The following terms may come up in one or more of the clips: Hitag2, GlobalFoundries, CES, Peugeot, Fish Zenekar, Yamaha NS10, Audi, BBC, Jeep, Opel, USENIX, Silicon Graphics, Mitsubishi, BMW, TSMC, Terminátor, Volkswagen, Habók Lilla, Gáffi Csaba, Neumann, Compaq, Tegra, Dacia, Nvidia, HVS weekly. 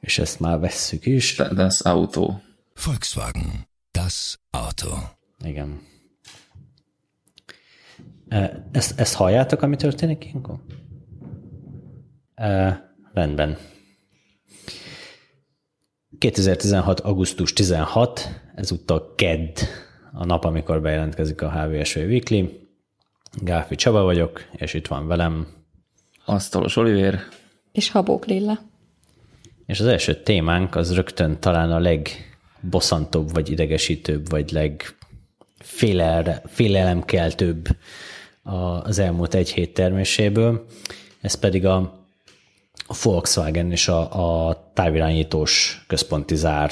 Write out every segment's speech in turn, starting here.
És ezt már vesszük is. Das Auto. Volkswagen. Das Auto. Igen. Ezt halljátok, ami történik, Inko? Rendben. 2016. augusztus 16, ezúttal kedd a nap, amikor bejelentkezik a HVS weekly. Gáffi Csaba vagyok, és itt van velem Asztolos Olivér. És Habók Lilla. És az első témánk az rögtön talán a legbosszantóbb, vagy idegesítőbb, vagy legfélelemkeltőbb az elmúlt egy hét terméséből. Ez pedig a Volkswagen és a távirányítós központi zár,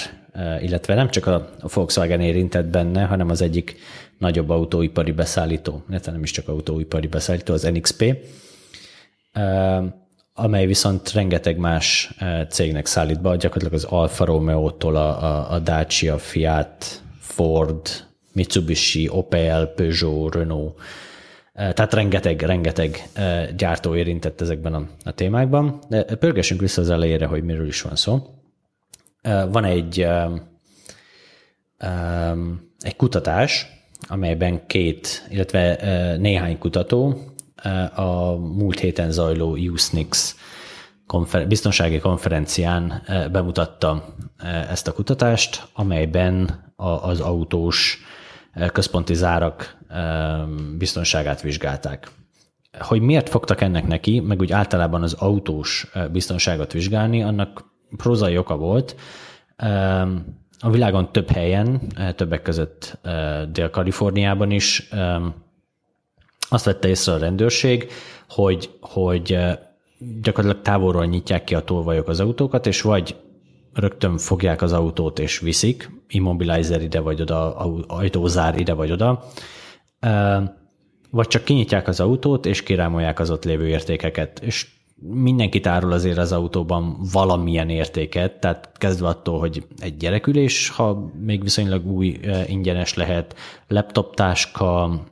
illetve nem csak a Volkswagen érintett benne, hanem az egyik nagyobb autóipari beszállító, nem is csak autóipari beszállító, az NXP, amely viszont rengeteg más cégnek szállít be, gyakorlatilag az Alfa Romeo-tól a Dacia, Fiat, Ford, Mitsubishi, Opel, Peugeot, Renault, tehát rengeteg gyártó érintett ezekben a témákban. De pörgessünk vissza az elejére, hogy miről is van szó. Van egy kutatás, amelyben illetve néhány kutató a múlt héten zajló USENIX biztonsági konferencián bemutatta ezt a kutatást, amelyben az autós központi zárak biztonságát vizsgálták. Hogy miért fogtak ennek neki, meg úgy általában az autós biztonságot vizsgálni, annak prózai oka volt. A világon több helyen, többek között Dél-Kaliforniában is azt vette észre a rendőrség, hogy gyakorlatilag távolról nyitják ki a tolvajok az autókat, és vagy rögtön fogják az autót és viszik, immobilizer ide vagy oda, ajtózár ide vagy oda, vagy csak kinyitják az autót, és kirámolják az ott lévő értékeket. És mindenki tárol azért az autóban valamilyen értéket, tehát kezdve attól, hogy egy gyerekülés, ha még viszonylag új, ingyenes lehet, laptoptáska,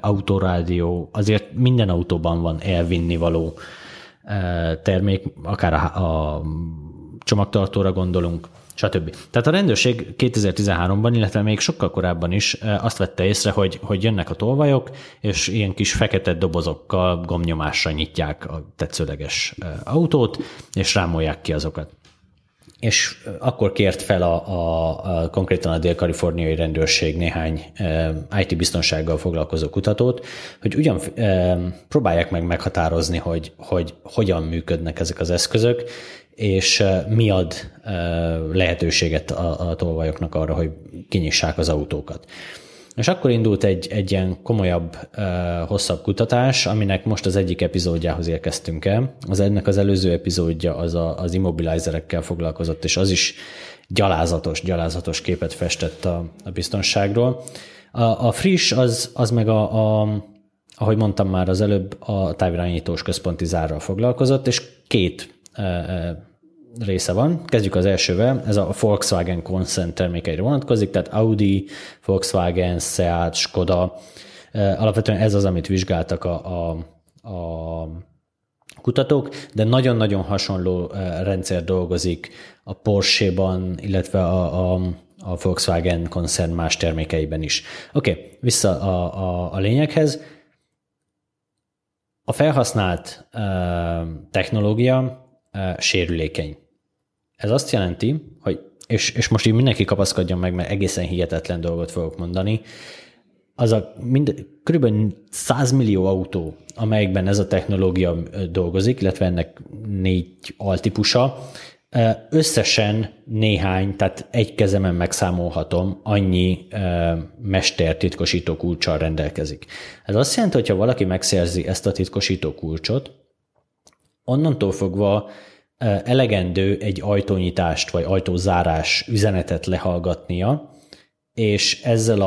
autorádió, azért minden autóban van elvinnivaló termék, akár a csomagtartóra gondolunk, stb. Tehát a rendőrség 2013-ban, illetve még sokkal korábban is azt vette észre, hogy jönnek a tolvajok, és ilyen kis fekete dobozokkal gombnyomásra nyitják a tetszőleges autót, és rámolják ki azokat. És akkor kért fel konkrétan a dél-kaliforniai rendőrség néhány IT-biztonsággal foglalkozó kutatót, hogy ugyan próbálják meg meghatározni, hogy hogyan működnek ezek az eszközök, és mi ad lehetőséget a tolvajoknak arra, hogy kinyissák az autókat. És akkor indult egy ilyen komolyabb, hosszabb kutatás, aminek most az egyik epizódjához érkeztünk el. Ennek az előző epizódja az immobilizerekkel foglalkozott, és az is gyalázatos képet festett a biztonságról. A friss az meg ahogy mondtam már az előbb, a távirányítós központi zárral foglalkozott, és két része van. Kezdjük az elsővel, ez a Volkswagen Consent termékeire vonatkozik, tehát Audi, Volkswagen, Seat, Skoda. Alapvetően ez az, amit vizsgáltak a kutatók, de nagyon-nagyon hasonló rendszer dolgozik a Porsche-ban, illetve a Volkswagen koncern más termékeiben is. Oké, vissza a lényeghez. A felhasznált technológia sérülékeny. Ez azt jelenti, hogy, és most így mindenki kapaszkodjon meg, mert egészen hihetetlen dolgot fogok mondani, az körülbelül 100 millió autó, amelyikben ez a technológia dolgozik, illetve ennek 4 altípusa, összesen néhány, tehát egy kezemen megszámolhatom, annyi mestertitkosító kulccsal rendelkezik. Ez azt jelenti, hogyha valaki megszerzi ezt a titkosító kulcsot, onnantól fogva elegendő egy ajtónyitást vagy ajtózárás üzenetet lehallgatnia, és ezzel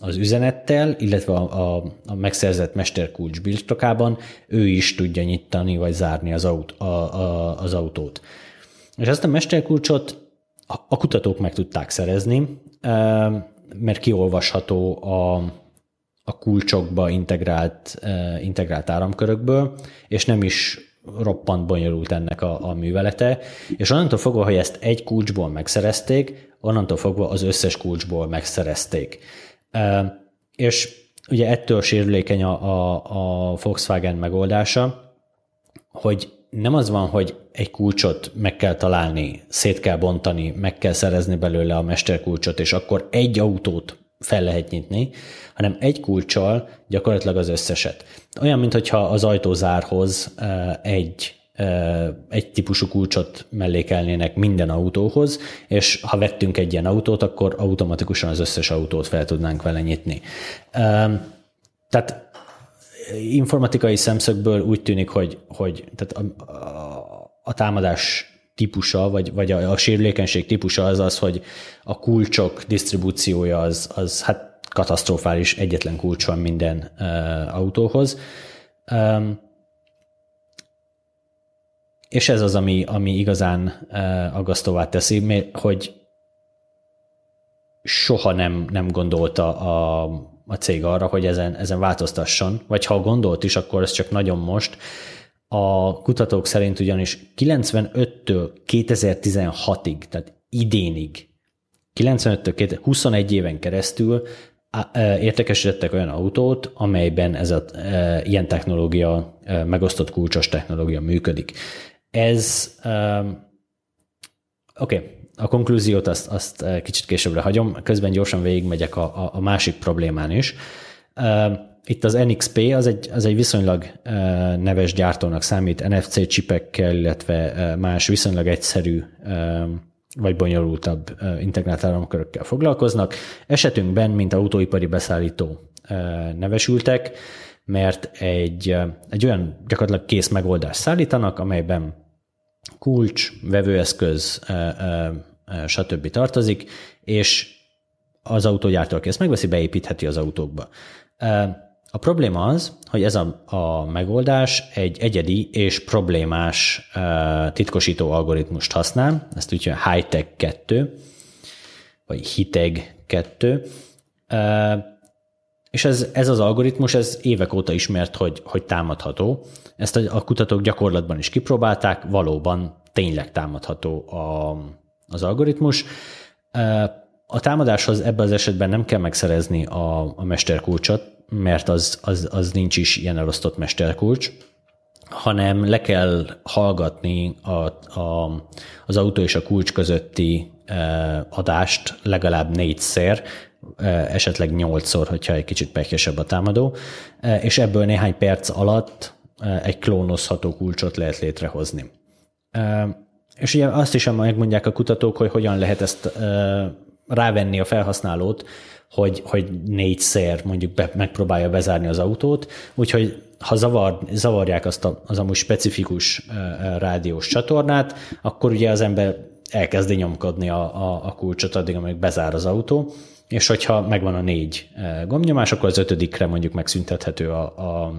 az üzenettel, illetve a megszerzett mesterkulcs birtokában ő is tudja nyitani vagy zárni az autót. És ezt a mesterkulcsot a kutatók meg tudták szerezni, mert kiolvasható a kulcsokba integrált áramkörökből, és nem is roppant bonyolult ennek a művelete, és onnantól fogva, hogy ezt egy kulcsból megszerezték, onnantól fogva az összes kulcsból megszerezték. És ugye ettől sérülékeny a Volkswagen megoldása, hogy nem az van, hogy egy kulcsot meg kell találni, szét kell bontani, meg kell szerezni belőle a mesterkulcsot, és akkor egy autót fel lehet nyitni, hanem egy kulccsal gyakorlatilag az összeset. Olyan, mintha az ajtózárhoz egy típusú kulcsot mellékelnének minden autóhoz, és ha vettünk egy ilyen autót, akkor automatikusan az összes autót fel tudnánk vele nyitni. Tehát informatikai szemszögből úgy tűnik, hogy tehát a támadás típusa, vagy a sérülékenység típusa az, hogy a kulcsok disztribúciója az hát katasztrofális, egyetlen kulcs van minden autóhoz. És ez az, ami igazán aggasztóvá teszi, mert hogy soha nem gondolta a cég arra, hogy ezen változtasson, vagy ha gondolt is, akkor ez csak nagyon most. A kutatók szerint ugyanis 95-től 2016-ig, tehát idénig, 95-től 21 éven keresztül értékesítettek olyan autót, amelyben ez ilyen technológia, megosztott kulcsos technológia működik. Ez oké. A konklúziót azt kicsit későbbre hagyom, közben gyorsan végigmegyek a másik problémán is. Itt az NXP az egy viszonylag neves gyártónak számít, NFC csipekkel, illetve más viszonylag egyszerű vagy bonyolultabb integrált áramkörökkel foglalkoznak. Esetünkben, mint autóipari beszállító nevesültek, mert egy olyan gyakorlatilag kész megoldást szállítanak, amelyben kulcs, vevőeszköz, stb. Tartozik, és az autógyártó, aki ezt megveszi, beépítheti az autókba. A probléma az, hogy ez a megoldás egy egyedi és problémás titkosító algoritmust használ, ezt úgy hívják Hitag2, vagy Hitag2, és ez az algoritmus, ez évek óta ismert, hogy támadható. Ezt a kutatók gyakorlatban is kipróbálták, valóban tényleg támadható az algoritmus. A támadáshoz ebben az esetben nem kell megszerezni a mesterkulcsot, mert az nincs is ilyen elosztott mesterkulcs, hanem le kell hallgatni az autó és a kulcs közötti adást legalább 4-szer, esetleg 8-szor, hogyha egy kicsit pekesebb a támadó, és ebből néhány perc alatt egy klónozható kulcsot lehet létrehozni. És ugye azt is megmondják a kutatók, hogy hogyan lehet ezt rávenni a felhasználót, hogy 4-szer mondjuk megpróbálja bezárni az autót, úgyhogy ha zavarják azt az amúgy specifikus rádiós csatornát, akkor ugye az ember elkezdi nyomkodni a kulcsot addig, amíg bezár az autó, és hogyha megvan a 4 gombnyomás, akkor az 5-re mondjuk megszüntethető a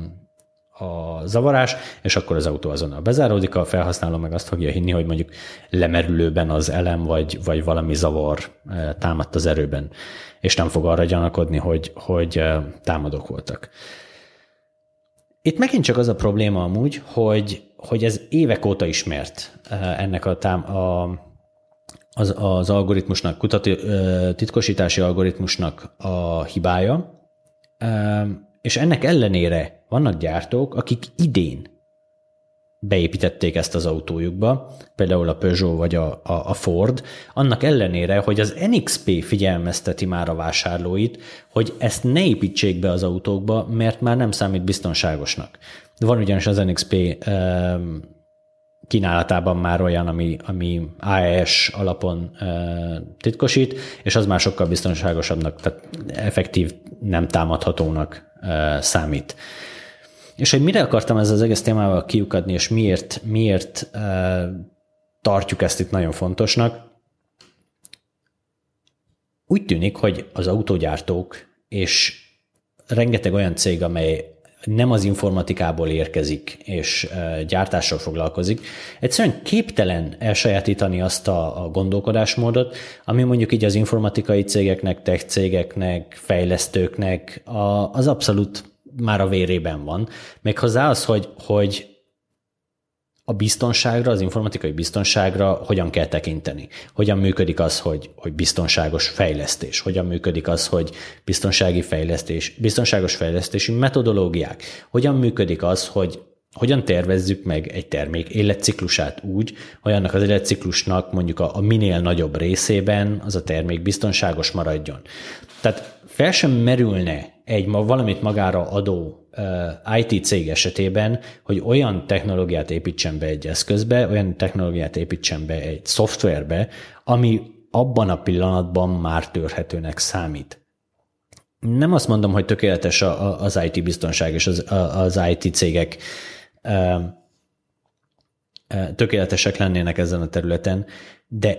zavarás, és akkor az autó azonnal bezáródik, a felhasználó meg azt fogja hinni, hogy mondjuk lemerülőben az elem, vagy valami zavar támadt az erőben, és nem fog arra gyanakodni, hogy támadók voltak. Itt megint csak az a probléma amúgy, hogy ez évek óta ismert ennek az algoritmusnak, titkosítási algoritmusnak a hibája, és ennek ellenére vannak gyártók, akik idén beépítették ezt az autójukba, például a Peugeot vagy a Ford, annak ellenére, hogy az NXP figyelmezteti már a vásárlóit, hogy ezt ne építsék be az autókba, mert már nem számít biztonságosnak. Van ugyanis az NXP kínálatában már olyan, ami AES alapon titkosít, és az már sokkal biztonságosabbnak, tehát effektív nem támadhatónak számít. És hogy mire akartam ezzel az egész témával kiukadni, és miért tartjuk ezt itt nagyon fontosnak? Úgy tűnik, hogy az autógyártók és rengeteg olyan cég, amely nem az informatikából érkezik, és gyártással foglalkozik, egyszerűen képtelen elsajátítani azt a gondolkodásmódot, ami mondjuk így az informatikai cégeknek, tech cégeknek, fejlesztőknek az abszolút már a vérében van. Méghozzá az, hogy a biztonságra, az informatikai biztonságra hogyan kell tekinteni? Hogyan működik az, hogy biztonságos fejlesztés? Hogyan működik az, hogy biztonságos fejlesztési metodológiák? Hogyan működik az, hogy hogyan tervezzük meg egy termék életciklusát úgy, hogy annak az életciklusnak mondjuk a minél nagyobb részében az a termék biztonságos maradjon? Tehát fel sem merülne egy valamit magára adó IT cég esetében, hogy olyan technológiát építsen be egy eszközbe, olyan technológiát építsen be egy szoftverbe, ami abban a pillanatban már törhetőnek számít. Nem azt mondom, hogy tökéletes az IT biztonság és az IT cégek tökéletesek lennének ezen a területen, de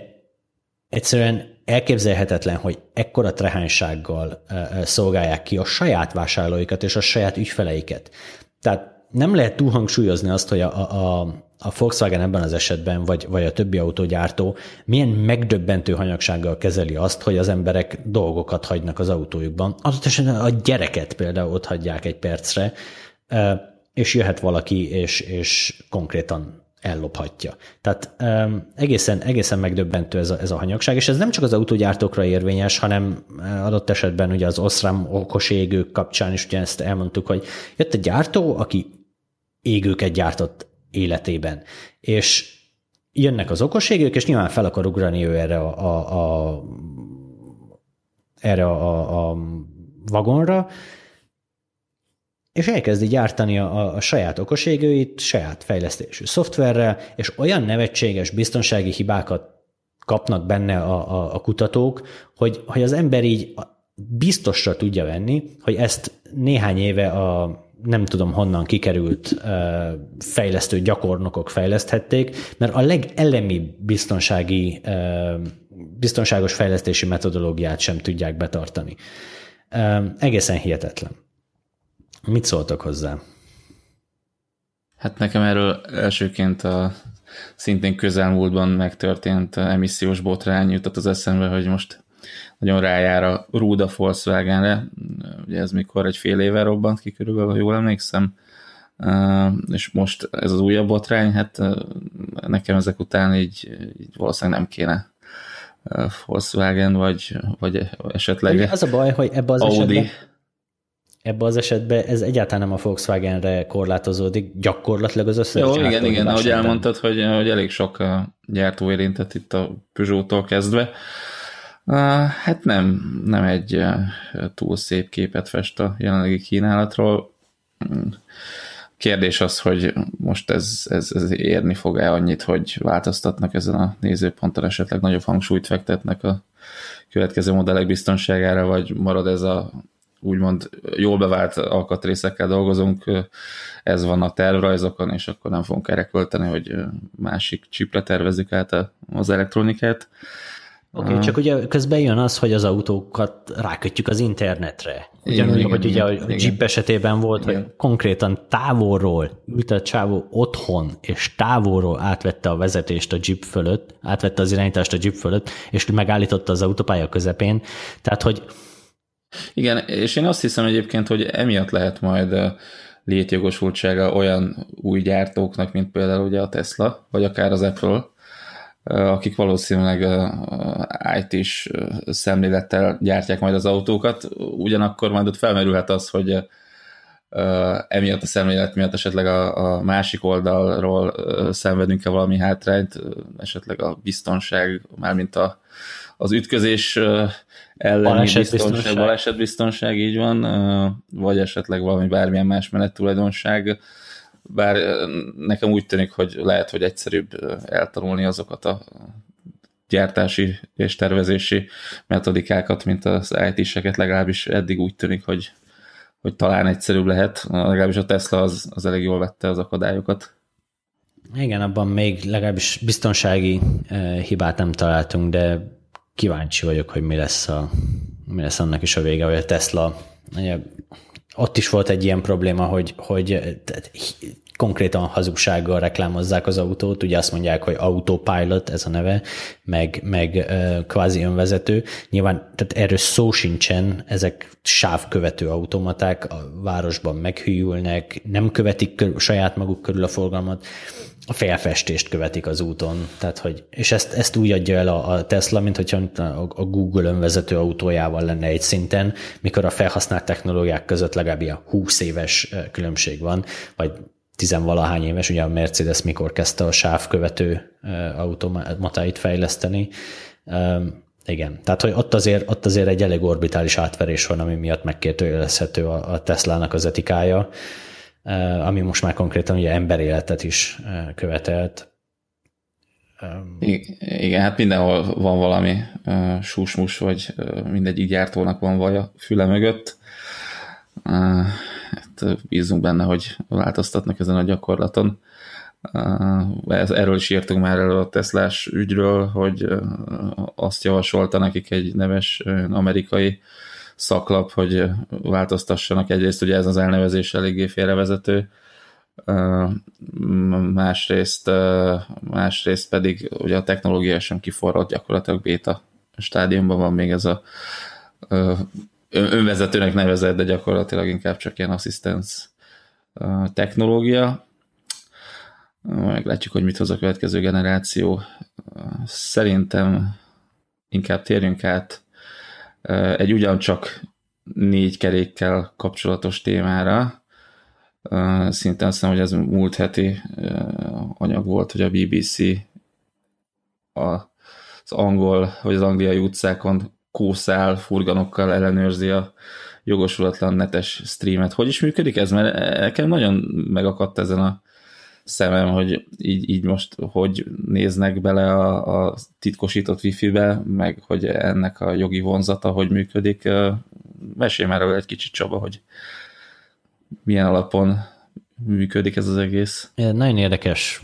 egyszerűen elképzelhetetlen, hogy ekkora trehánysággal szolgálják ki a saját vásárlóikat és a saját ügyfeleiket. Tehát nem lehet túlhangsúlyozni azt, hogy a Volkswagen ebben az esetben, vagy a többi autógyártó milyen megdöbbentő hanyagsággal kezeli azt, hogy az emberek dolgokat hagynak az autójukban. Adott esetben a gyereket például ott hagyják egy percre, és jöhet valaki, és konkrétan ellophatja. Tehát egészen megdöbbentő ez a hanyagság, és ez nem csak az autógyártókra érvényes, hanem adott esetben ugye az osztrák okos égők kapcsán is ugye ezt elmondtuk, hogy jött egy gyártó, aki égőket gyártott életében, és jönnek az okos égők, és nyilván fel akar ugrani ő erre a vagonra, és elkezdi gyártani a saját okoségőit, saját fejlesztésű szoftverrel, és olyan nevetséges biztonsági hibákat kapnak benne a kutatók, hogy az ember így biztosra tudja venni, hogy ezt néhány éve a nem tudom honnan kikerült fejlesztő gyakornokok fejleszthették, mert a legelemibb biztonságos fejlesztési metodológiát sem tudják betartani. Egészen hihetetlen. Mit szóltak hozzá? Hát nekem erről elsőként a szintén közelmúltban megtörtént emissziós botrány jutott az eszembe, hogy most nagyon rájár a rúd a Volkswagenre, ugye ez mikor egy fél éve robbant ki körülbelül, ha jól emlékszem, és most ez az újabb botrány, hát nekem ezek után így valószínűleg nem kéne Volkswagen, vagy esetleg az a baj, hogy ebbe az Audi esetben... Ebben az esetben ez egyáltalán nem a Volkswagenre korlátozódik, gyakorlatilag az összes gyártó. Jó, igen, ahogy elmondtad, hogy elég sok gyártó érintett itt a Peugeot-tól kezdve. Hát nem egy túl szép képet fest a jelenlegi kínálatról. Kérdés az, hogy most ez érni fog-e annyit, hogy változtatnak ezen a nézőponton, esetleg nagyobb hangsúlyt fektetnek a következő modellek biztonságára, vagy marad ez a úgymond jól bevált alkatrészekkel dolgozunk, ez van a tervrajzokon, és akkor nem fogunk erre költeni, hogy másik csipre tervezzük át az elektronikát. Oké, csak ugye közben jön az, hogy az autókat rákötjük az internetre. Ugyanúgy, hogy ugye a Jeep esetében volt, hogy konkrétan távolról ült a csávó otthon, és távolról átvette a vezetést a Jeep fölött, átvette az irányítást a Jeep fölött, és megállította az autópálya közepén. Tehát, hogy igen, és én azt hiszem egyébként, hogy emiatt lehet majd létjogosultsága olyan új gyártóknak, mint például ugye a Tesla, vagy akár az Apple, akik valószínűleg IT-s szemlélettel gyártják majd az autókat, ugyanakkor majd ott felmerülhet az, hogy emiatt a szemlélet miatt esetleg a másik oldalról szenvedünk-e valami hátrányt, esetleg a biztonság, mármint az ütközés elleni biztonság, balesetbiztonság, így van, vagy esetleg valami bármilyen más menettulajdonság, bár nekem úgy tűnik, hogy lehet, hogy egyszerűbb eltanulni azokat a gyártási és tervezési metodikákat, mint az IT-seket, legalábbis eddig úgy tűnik, hogy talán egyszerűbb lehet, legalábbis a Tesla az elég jól vette az akadályokat. Igen, abban még legalábbis biztonsági hibát nem találtunk, de kíváncsi vagyok, hogy mi lesz annak is a vége, hogy a Tesla, ott is volt egy ilyen probléma, hogy konkrétan hazugsággal reklámozzák az autót, ugye azt mondják, hogy autopilot, ez a neve, meg kvázi önvezető. Nyilván tehát erről szó sincsen, ezek sávkövető automaták, a városban meghűlnek, nem követik saját maguk körül a forgalmat, a felfestést követik az úton. Tehát, hogy, és ezt úgy adja el a Tesla, mint hogyha a Google önvezető autójával lenne egy szinten, mikor a felhasznált technológiák között legalább ilyen 20 éves különbség van, vagy 10-valahány éves, ugye a Mercedes mikor kezdte a sávkövető automatáit fejleszteni. Igen, tehát hogy ott azért egy elég orbitális átverés van, ami miatt megkérdőjelezhető a Teslának az etikája, ami most már konkrétan ugye emberéletet is követelt. Igen, hát mindenhol van valami súsmus, vagy mindegyik gyártónak van vaja füle mögött. Bízunk benne, hogy változtatnak ezen a gyakorlaton. Erről is írtunk már elő a Teslás ügyről, hogy azt javasolta nekik egy neves amerikai szaklap, hogy változtassanak. Egyrészt ugye ez az elnevezés eléggé félrevezető, másrészt pedig ugye a technológia sem kiforrott, gyakorlatilag béta stádiumban van még ez a önvezetőnek nevezett, de gyakorlatilag inkább csak ilyen assistance technológia. Meglátjuk, hogy mit hoz a következő generáció. Szerintem inkább térjünk át egy ugyancsak 4 kerékkel kapcsolatos témára. Szintén azt hiszem, hogy ez múlt heti anyag volt, hogy a BBC az angol vagy az angliai utcákon kószál furganokkal ellenőrzi a jogosulatlan netes streamet. Hogy is működik ez? Mert nekem nagyon megakadt ezen a szemem, hogy így most hogy néznek bele a titkosított wifi-be, meg hogy ennek a jogi vonzata hogy működik. Mesélj már egy kicsit, Csaba, hogy milyen alapon működik ez az egész. Nagyon érdekes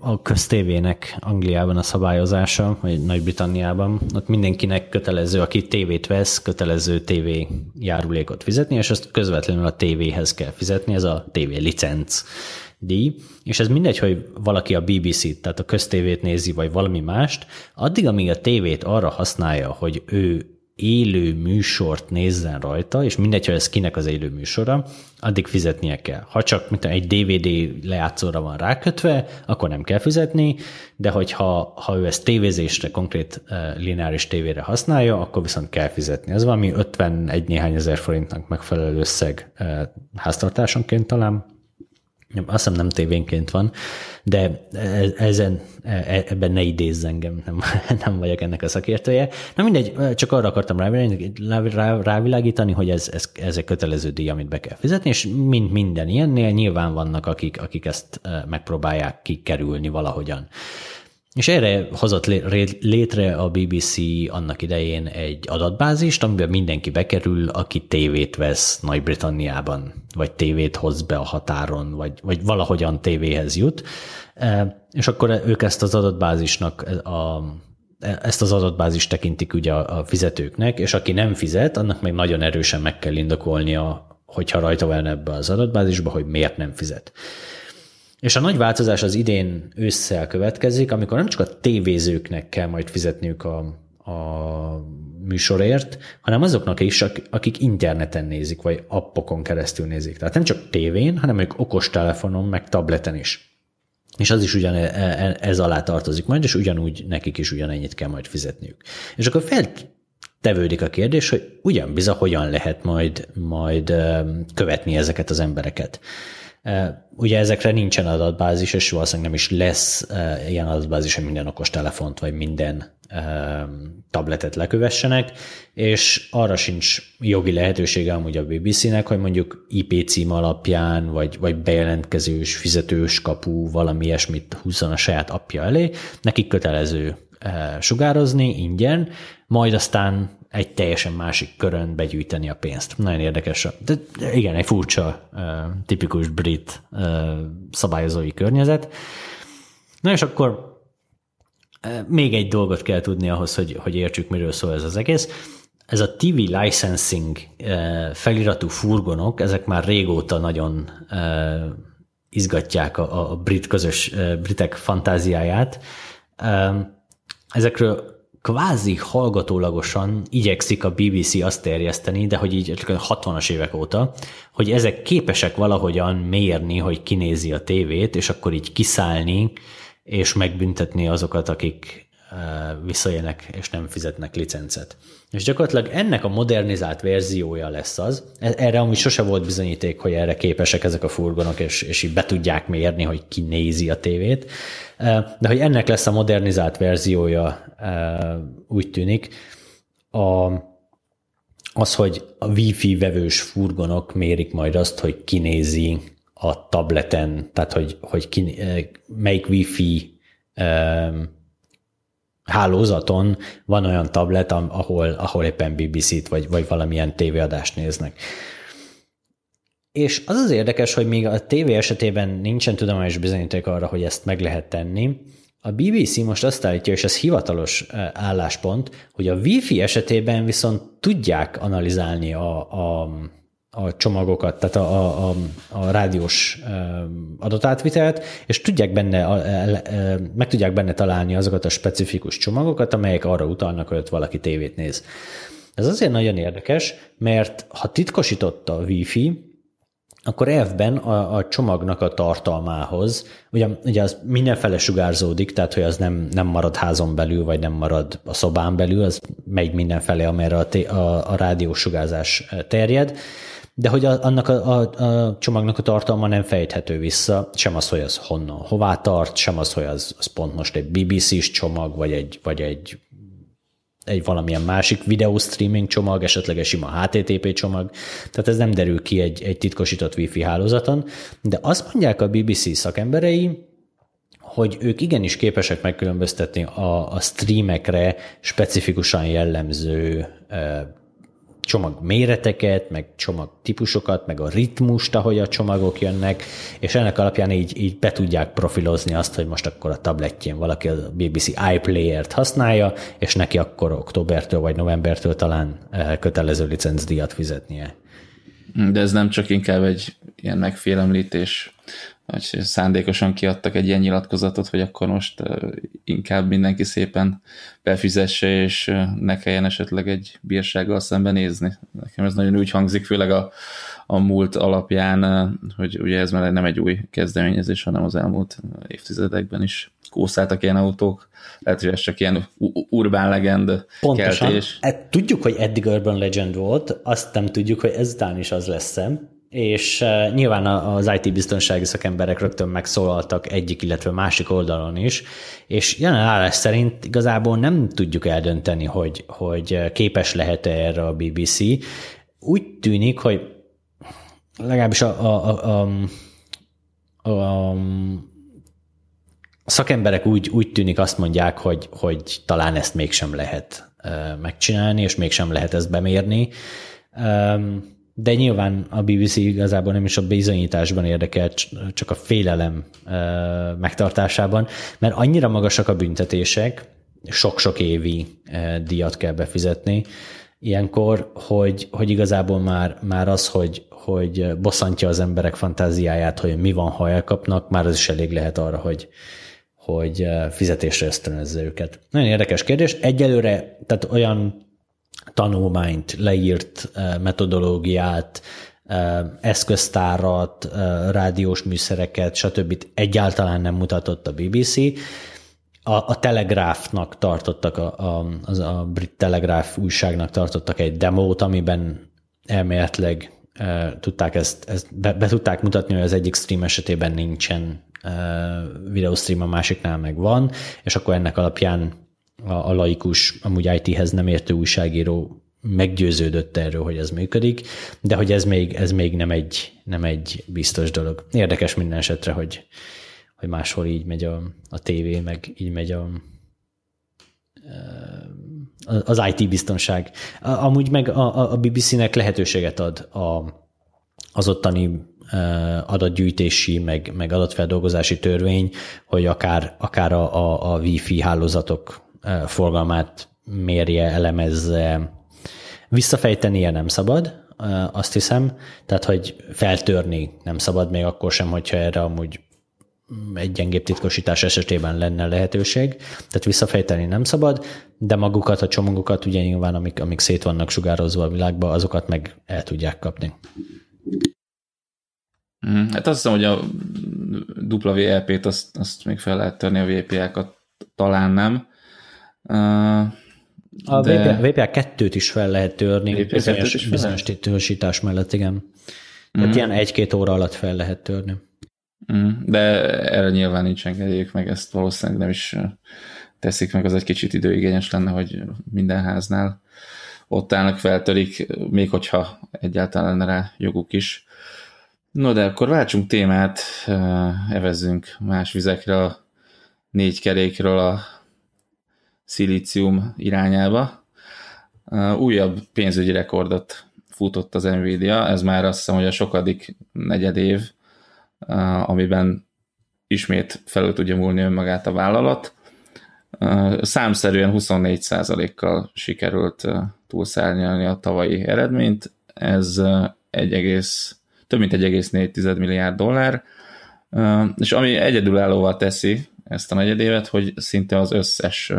a köztévének Angliában a szabályozása, vagy Nagy-Britanniában. Ott mindenkinek kötelező, aki tévét vesz, kötelező tévé járulékot fizetni, és azt közvetlenül a tévéhez kell fizetni, ez a tévé licenc díj, és ez mindegy, hogy valaki a BBC-t, tehát a köztévét nézi, vagy valami mást, addig, amíg a tévét arra használja, hogy ő élő műsort nézzen rajta, és mindegy, hogy ez kinek az élő műsora, addig fizetnie kell. Ha csak egy DVD lejátszóra van rákötve, akkor nem kell fizetni, de hogyha ő ezt tévézésre, konkrét lineáris tévére használja, akkor viszont kell fizetni. Ez valami 51 néhány ezer forintnak megfelelő összeg háztartásonként talán. Azt hiszem nem tévénként van, de ebben ne idézz engem, nem vagyok ennek a szakértője. Na mindegy, csak arra akartam rávilágítani, hogy ez egy kötelező díj, amit be kell fizetni, és mint minden ilyennél nyilván vannak, akik ezt megpróbálják kikerülni valahogyan. És erre hozott létre a BBC annak idején egy adatbázist, amiben mindenki bekerül, aki tévét vesz Nagy-Britanniában, vagy tévét hoz be a határon, vagy valahogyan tévéhez jut. És akkor ők ezt az adatbázist tekintik ugye a fizetőknek, és aki nem fizet, annak még nagyon erősen meg kell indokolnia, hogyha rajta van ebbe az adatbázisba, hogy miért nem fizet. És a nagy változás az idén ősszel következik, amikor nem csak a tévézőknek kell majd fizetniük a műsorért, hanem azoknak is, akik interneten nézik, vagy appokon keresztül nézik. Tehát nem csak tévén, hanem ők okostelefonon, meg tableten is. És az is ugyan ez alá tartozik majd, és ugyanúgy nekik is ugyanennyit kell majd fizetniük. És akkor feltevődik a kérdés, hogy ugyanbizony hogyan lehet majd követni ezeket az embereket. Ugye ezekre nincsen adatbázis, és valószínűleg nem is lesz ilyen adatbázis, hogy minden okostelefont vagy minden tabletet lekövessenek, és arra sincs jogi lehetősége amúgy a BBC-nek, hogy mondjuk IP cím alapján, vagy bejelentkezős, fizetős kapu, valami ilyesmit húzzon a saját appja elé, nekik kötelező sugározni ingyen, majd aztán egy teljesen másik körön begyűjteni a pénzt. Nagyon érdekes. De igen, egy furcsa, tipikus brit szabályozói környezet. Na és akkor még egy dolgot kell tudni ahhoz, hogy értsük, miről szól ez az egész. Ez a TV licensing feliratú furgonok, ezek már régóta nagyon izgatják a britek fantáziáját. Ezekről kvázi hallgatólagosan igyekszik a BBC azt terjeszteni, de hogy így 60-as évek óta, hogy ezek képesek valahogyan mérni, hogy kinézi a tévét, és akkor így kiszállni, és megbüntetni azokat, akik visszaélnek és nem fizetnek licencet. És gyakorlatilag ennek a modernizált verziója lesz az. Erre amúgy sose volt bizonyíték, hogy erre képesek ezek a furgonok, és így be tudják mérni, hogy ki nézi a tévét. De hogy ennek lesz a modernizált verziója, úgy tűnik, az, hogy a Wi-Fi vevős furgonok mérik majd azt, hogy ki nézi a tableten, tehát hogy ki, melyik Wi-Fi hálózaton van olyan tablet, ahol éppen BBC-t vagy valamilyen tévéadást néznek. És az az érdekes, hogy még a tévé esetében nincsen tudományos bizonyíték arra, hogy ezt meg lehet tenni. A BBC most azt állítja, és ez hivatalos álláspont, hogy a Wi-Fi esetében viszont tudják analizálni a csomagokat, tehát a rádiós adatátvitelt, és tudják benne, meg tudják benne találni azokat a specifikus csomagokat, amelyek arra utalnak, hogy ott valaki tévét néz. Ez azért nagyon érdekes, mert ha titkosított a Wi-Fi, akkor elvben a csomagnak a tartalmához, ugye az mindenfele sugárzódik, tehát hogy az nem marad házon belül, vagy nem marad a szobán belül, az megy mindenfele, amerre a rádiósugárzás terjed, de hogy annak a csomagnak a tartalma nem fejthető vissza, sem az, hogy az honnan, hová tart, sem az, hogy az pont most egy BBC-s csomag, vagy egy valamilyen másik videó streaming csomag, esetleg egy sima HTTP csomag, tehát ez nem derül ki egy titkosított Wi-Fi hálózaton, de azt mondják a BBC szakemberei, hogy ők igenis képesek megkülönböztetni a streamekre specifikusan jellemző csomag méreteket, meg csomag típusokat, meg a ritmust, ahogy a csomagok jönnek, és ennek alapján így be tudják profilozni azt, hogy most akkor a tabletjén valaki a BBC iPlayer-t használja, és neki akkor októbertől vagy novembertől talán kötelező licencdíjat fizetnie. De ez nem csak inkább egy ilyen megfélemlítés, hogy szándékosan kiadtak egy ilyen nyilatkozatot, hogy akkor most inkább mindenki szépen befizesse, és ne kelljen esetleg egy bírsággal szembenézni. Nekem ez nagyon úgy hangzik, főleg a múlt alapján, hogy ugye ez már nem egy új kezdeményezés, hanem az elmúlt évtizedekben is kószáltak ilyen autók. Lehet, hogy ez csak ilyen urban legend. Pontosan. Keltés. Tudjuk, hogy eddig urban legend volt, azt nem tudjuk, hogy ezután is az lesz-e. És nyilván az IT-biztonsági szakemberek rögtön megszólaltak egyik, illetve másik oldalon is, és jelen állás szerint igazából nem tudjuk eldönteni, hogy képes lehet-e erre a BBC. Úgy tűnik, hogy legalábbis a szakemberek úgy tűnik, azt mondják, hogy talán ezt mégsem lehet megcsinálni, és mégsem lehet ezt bemérni. De nyilván a BBC igazából nem is a bizonyításban érdekelt, csak a félelem megtartásában, mert annyira magasak a büntetések, sok-sok évi díjat kell befizetni ilyenkor, hogy igazából már az, hogy bosszantja az emberek fantáziáját, hogy mi van, ha elkapnak, már az is elég lehet arra, hogy fizetésre ösztönözze őket. Nagyon érdekes kérdés. Egyelőre, tehát olyan tanulmányt, leírt metodológiát, eszköztárat, rádiós műszereket, stb. Egyáltalán nem mutatott a BBC. A Telegráfnak tartottak, a brit Telegráf újságnak tartottak egy demót, amiben elméletleg tudták ezt be tudták mutatni, hogy az egyik stream esetében nincsen videostream, a másiknál meg van, és akkor ennek alapján a laikus, amúgy IT-hez nem értő újságíró meggyőződött erről, hogy ez működik, de hogy ez még nem egy biztos dolog. Érdekes minden esetre, hogy máshol így megy a tévé, meg így megy az IT biztonság. Amúgy meg a BBC-nek lehetőséget ad az ottani adatgyűjtési, meg adatfeldolgozási törvény, hogy akár a Wi-Fi hálózatok forgalmát mérje, elemezze. Visszafejtenie nem szabad, azt hiszem, tehát hogy feltörni nem szabad, még akkor sem, hogyha erre amúgy egy gyengébb titkosítás esetében lenne lehetőség, tehát visszafejteni nem szabad, de magukat, a csomagokat ugye nyilván, amik szét vannak sugározva a világba, azokat meg el tudják kapni. Hát azt hiszem, hogy a WLP-t azt még fel lehet törni, a WPA-kat talán nem. A WPA-2-t is fel lehet törni, bizonyos titkosítás mellett, igen. Tehát ilyen 1-2 óra alatt fel lehet törni. De erre nyilván nincs engedélyük meg, ezt valószínűleg nem is teszik meg, az egy kicsit időigényes lenne, hogy minden háznál ott állnak, feltörik, még hogyha egyáltalán lenne rá joguk is. No, de akkor váltsunk témát, evezzünk más vizekre, a 4 kerékről a szilícium irányába. Újabb pénzügyi rekordot futott az Nvidia, ez már azt hiszem, hogy a sokadik negyedév, amiben ismét felül tudja múlni önmagát a vállalat. Számszerűen 24%-kal sikerült túlszárnyalni a tavalyi eredményt, ez több mint 1,4 milliárd dollár, és ami egyedülállóvá teszi ezt a negyedévet, hogy szinte az összes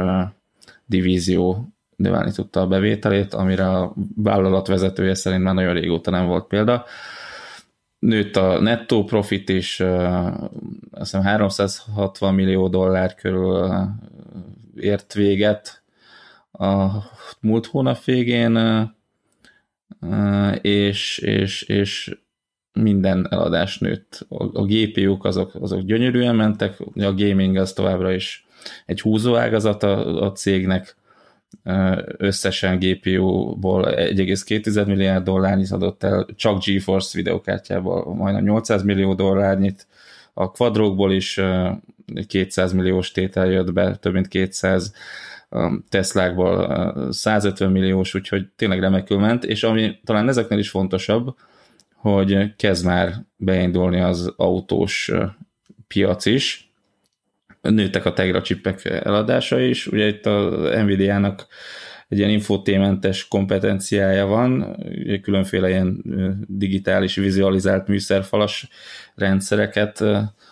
divízió növelni tudta a bevételét, amire a vállalat vezetője szerint már nagyon régóta nem volt példa. Nőtt a nettó profit is, azt hiszem 360 millió dollár körül ért véget a múlt hónap végén, és minden eladás nőtt. A GPU-k azok gyönyörűen mentek, a gaming az továbbra is egy húzóágazat a cégnek, összesen GPU-ból 1,2 milliárd dollárnyit adott el, csak GeForce videokártyából majdnem 800 millió dollárnyit, a Quadrókból is 200 milliós tétel jött be, több mint 200, Teslákból 150 milliós, úgyhogy tényleg remekül ment, és ami talán ezeknél is fontosabb, hogy kezd már beindulni az autós piac is, nőttek a Tegra chipek eladása is, ugye itt a Nvidia-nak egy ilyen infotainmentes kompetenciája van, különféle ilyen digitális, vizualizált műszerfalas rendszereket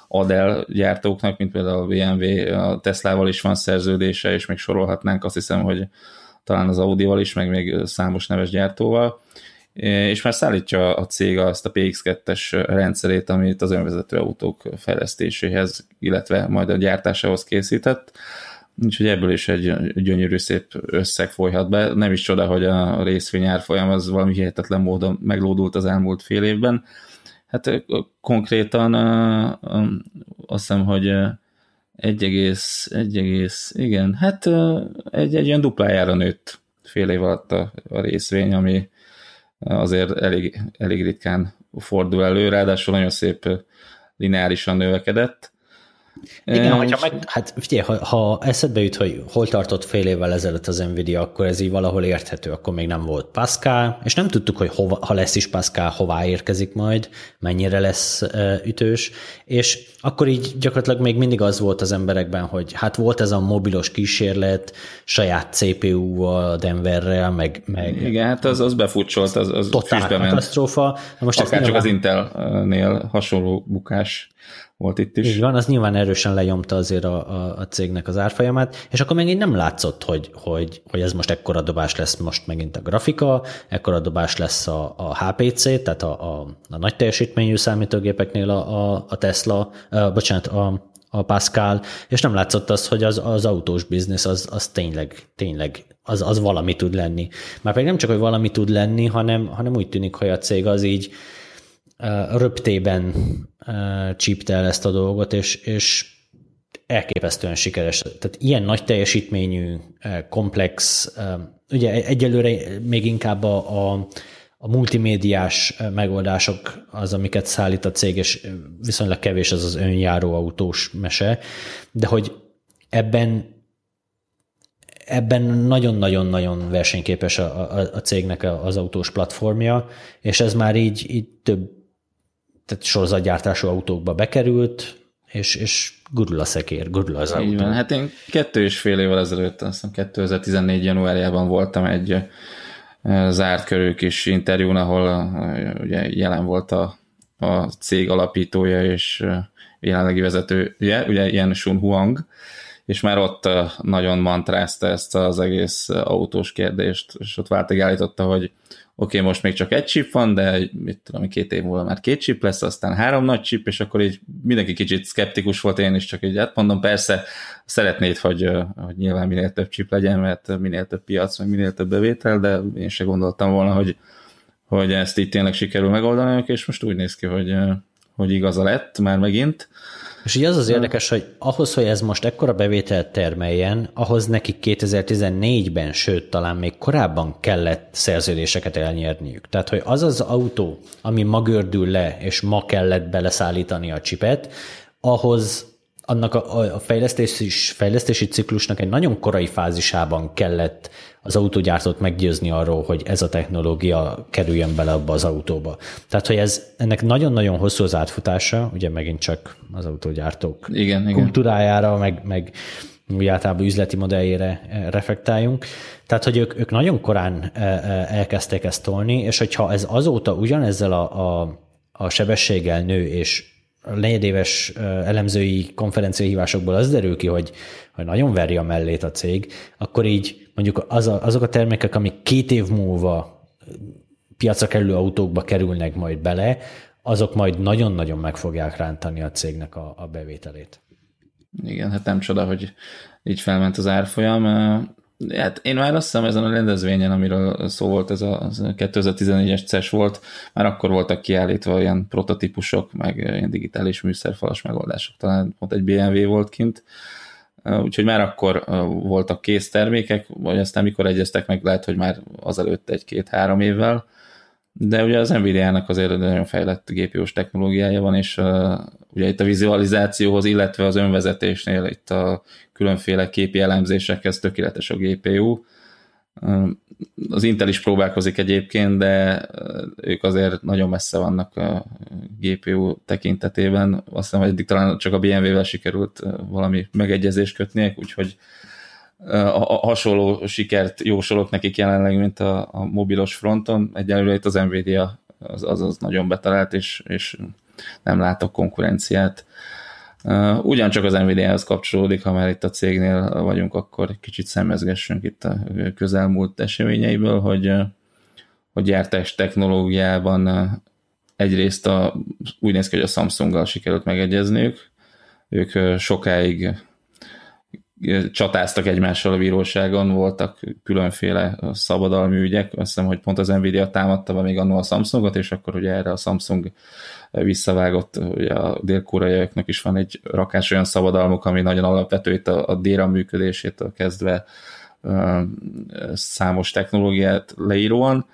ad el gyártóknak, mint például a BMW, a Teslával is van szerződése, és még sorolhatnánk, azt hiszem, hogy talán az Audival is, meg még számos neves gyártóval, és már szállítja a cég azt a PX2-es rendszerét, amit az önvezető autók fejlesztéséhez, illetve majd a gyártásához készített, úgyhogy ebből is egy gyönyörű szép összeg folyhat be. Nem is csoda, hogy a részvény árfolyam az valami hihetetlen módon meglódult az elmúlt fél évben. Hát konkrétan azt hiszem, hogy egy ilyen duplájára nőtt fél év alatt a részvény, ami azért elég ritkán fordul elő, ráadásul nagyon szép lineárisan növekedett. Igen, ha eszedbe jut, hogy hol tartott fél évvel ezelőtt az Nvidia, akkor ez így valahol érthető, akkor még nem volt Pascal, és nem tudtuk, hogy ha lesz is Pascal, hová érkezik majd, mennyire lesz ütős, és akkor így gyakorlatilag még mindig az volt az emberekben, hogy hát volt ez a mobilos kísérlet, saját CPU-val, Denverrel, meg igen, hát az befutcsolt, az totál katasztrófa. Akárcsak az Intelnél hasonló bukás volt itt is. Így van, az nyilván erősen lenyomta azért a cégnek az árfolyamát, és akkor megint nem látszott, hogy ez most ekkora dobás lesz most megint a grafika, ekkora dobás lesz a HPC, tehát a nagy teljesítményű számítógépeknél a Tesla, a Pascal, és nem látszott az, hogy az autós biznisz az tényleg az valami tud lenni. Már pedig nem csak, hogy valami tud lenni, hanem úgy tűnik, hogy a cég az így röptében csípte el ezt a dolgot, és elképesztően sikeres. Tehát ilyen nagy teljesítményű, komplex, ugye egyelőre még inkább a multimédiás megoldások az, amiket szállít a cég, és viszonylag kevés az önjáró autós mese, de hogy ebben nagyon-nagyon-nagyon versenyképes a cégnek az autós platformja, és ez már így több, tehát sorozatgyártású autókba bekerült, és gurul a szekér, gurul az autó. Így van. Hát én 2,5 évvel ezelőtt, azt hiszem 2014. januárjában voltam egy zárt körű kis interjún, ahol ugye jelen volt a cég alapítója és jelenlegi vezetője, ugye Yen Shunhuang, és már ott nagyon mantrázta ezt az egész autós kérdést, és ott váltig állította, hogy oké, most még csak egy chip van, de mit tudom, 2 év múlva már 2 chip lesz, aztán 3 nagy chip, és akkor így mindenki kicsit szkeptikus volt, én is csak így átmondom, persze szeretnéd, hogy nyilván minél több chip legyen, mert minél több piac, meg minél több bevétel, de én se gondoltam volna, hogy ezt így tényleg sikerül megoldani, és most úgy néz ki, hogy igaza lett már megint. És így az az érdekes, hogy ahhoz, hogy ez most ekkora bevételt termeljen, ahhoz nekik 2014-ben, sőt, talán még korábban kellett szerződéseket elnyerniük. Tehát, hogy az az autó, ami ma gördül le, és ma kellett beleszállítani a csipet, ahhoz annak a fejlesztési ciklusnak egy nagyon korai fázisában kellett az autógyártót meggyőzni arról, hogy ez a technológia kerüljön bele abba az autóba. Tehát, hogy ennek nagyon-nagyon hosszú az átfutása, ugye megint csak az autógyártók kultúrájára, meg úgy általában üzleti modelljére reflektáljunk. Tehát, hogy ők nagyon korán elkezdték ezt tolni, és hogyha ez azóta ugyanezzel a sebességgel nő, és a negyedéves elemzői konferenciahívásokból az derül ki, hogy nagyon verje a mellét a cég, akkor így mondjuk azok a termékek, amik 2 év múlva piacra kerülő autókba kerülnek majd bele, azok majd nagyon-nagyon meg fogják rántani a cégnek a bevételét. Igen, hát nem csoda, hogy így felment az árfolyam. Hát én már azt hiszem, ezen a rendezvényen, amiről szó volt, ez a 2014-es CES volt, már akkor voltak kiállítva ilyen prototípusok, meg ilyen digitális műszerfalas megoldások, talán pont egy BMW volt kint, úgyhogy már akkor voltak kész termékek, vagy aztán mikor egyeztek meg, lehet, hogy már azelőtt 1-2-3 évvel, de ugye az Nvidia-nak azért nagyon fejlett GPU-s technológiája van, és ugye itt a vizualizációhoz, illetve az önvezetésnél itt a különféle képi elemzésekhez tökéletes a GPU. Az Intel is próbálkozik egyébként, de ők azért nagyon messze vannak a GPU tekintetében. Azt hiszem, eddig talán csak a BMW-vel sikerült valami megegyezést kötniük, úgyhogy a hasonló sikert jósolok nekik jelenleg, mint a mobilos fronton. Egyelőre itt az Nvidia az nagyon betalált, és nem látok konkurenciát. Ugyancsak az Nvidia-hez kapcsolódik, ha már itt a cégnél vagyunk, akkor kicsit szemezgessünk itt a közelmúlt eseményeiből, hogy gyártás technológiában egyrészt úgy néz ki, hogy a Samsunggal sikerült megegyezniük. Ők sokáig csatáztak egymással a bíróságon, voltak különféle szabadalmi ügyek, azt hiszem, hogy pont az Nvidia támadta be még annól a Samsungot, és akkor ugye erre a Samsung visszavágott, ugye a dél-koreaiaknak is van egy rakás olyan szabadalmuk, ami nagyon alapvető, itt a DRAM működésétől kezdve számos technológiát leíróan,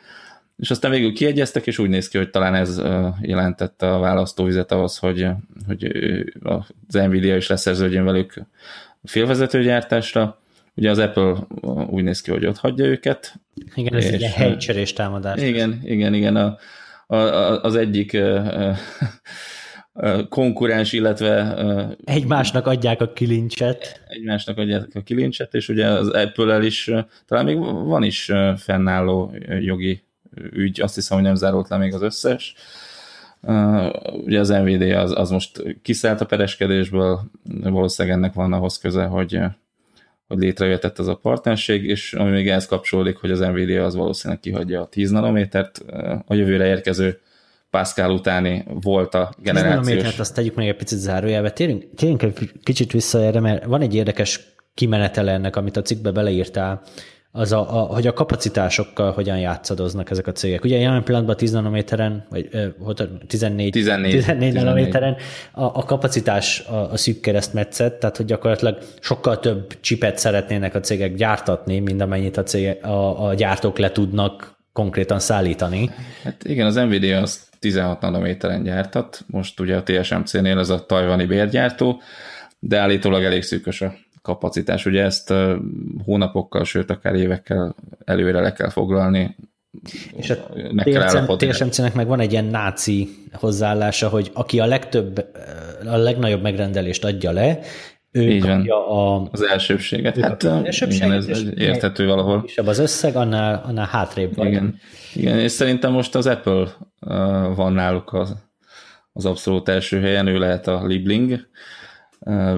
és aztán végül kiegyeztek, és úgy néz ki, hogy talán ez jelentette a választóvizet ahhoz, hogy az Nvidia is leszerződjön velük félvezetőgyártásra. Ugye az Apple úgy néz ki, hogy ott hagyja őket. Igen, ez egy helycserés támadás. Igen. Az egyik konkurens, illetve... Egymásnak adják a kilincset. És ugye az Apple-el is, talán még van is fennálló jogi ügy, azt hiszem, hogy nem zárult le még az összes. Ugye az Nvidia az most kiszállt a pereskedésből, valószínűleg ennek van ahhoz köze, hogy létrejöhetett az a partnerség, és ami még ehhez kapcsolódik, hogy az Nvidia az valószínűleg kihagyja a 10 nanométert, a jövőre érkező Pascal utáni volt a generációs. 10 nanométert, azt tegyük még egy picit zárójelbe. Térjünk egy kicsit vissza erre, mert van egy érdekes kimenetele ennek, amit a cikkbe beleírtál, az hogy a kapacitásokkal hogyan játszadoznak ezek a cégek. Ugye jelen pillanatban 10 nanométeren, vagy 14 nanométeren a kapacitás a szűk keresztmetszet, tehát hogy gyakorlatilag sokkal több csipet szeretnének a cégek gyártatni, mint amennyit a gyártók le tudnak konkrétan szállítani. Hát igen, az Nvidia az 16 nanométeren gyártat, most ugye a TSMC-nél ez a tajvani bérgyártó, de állítólag elég szűkös a kapacitás. Ugye ezt hónapokkal, sőt akár évekkel előre le kell foglalni. És a TSMC-nek meg van egy ilyen náci hozzáállása, hogy aki a legnagyobb megrendelést adja le, ő kapja az elsőbséget. Ez érthető valahol. Kisebb az összeg, annál hátrébb van. Igen, és szerintem most az Apple van náluk az az abszolút első helyen, ő lehet a Liebling,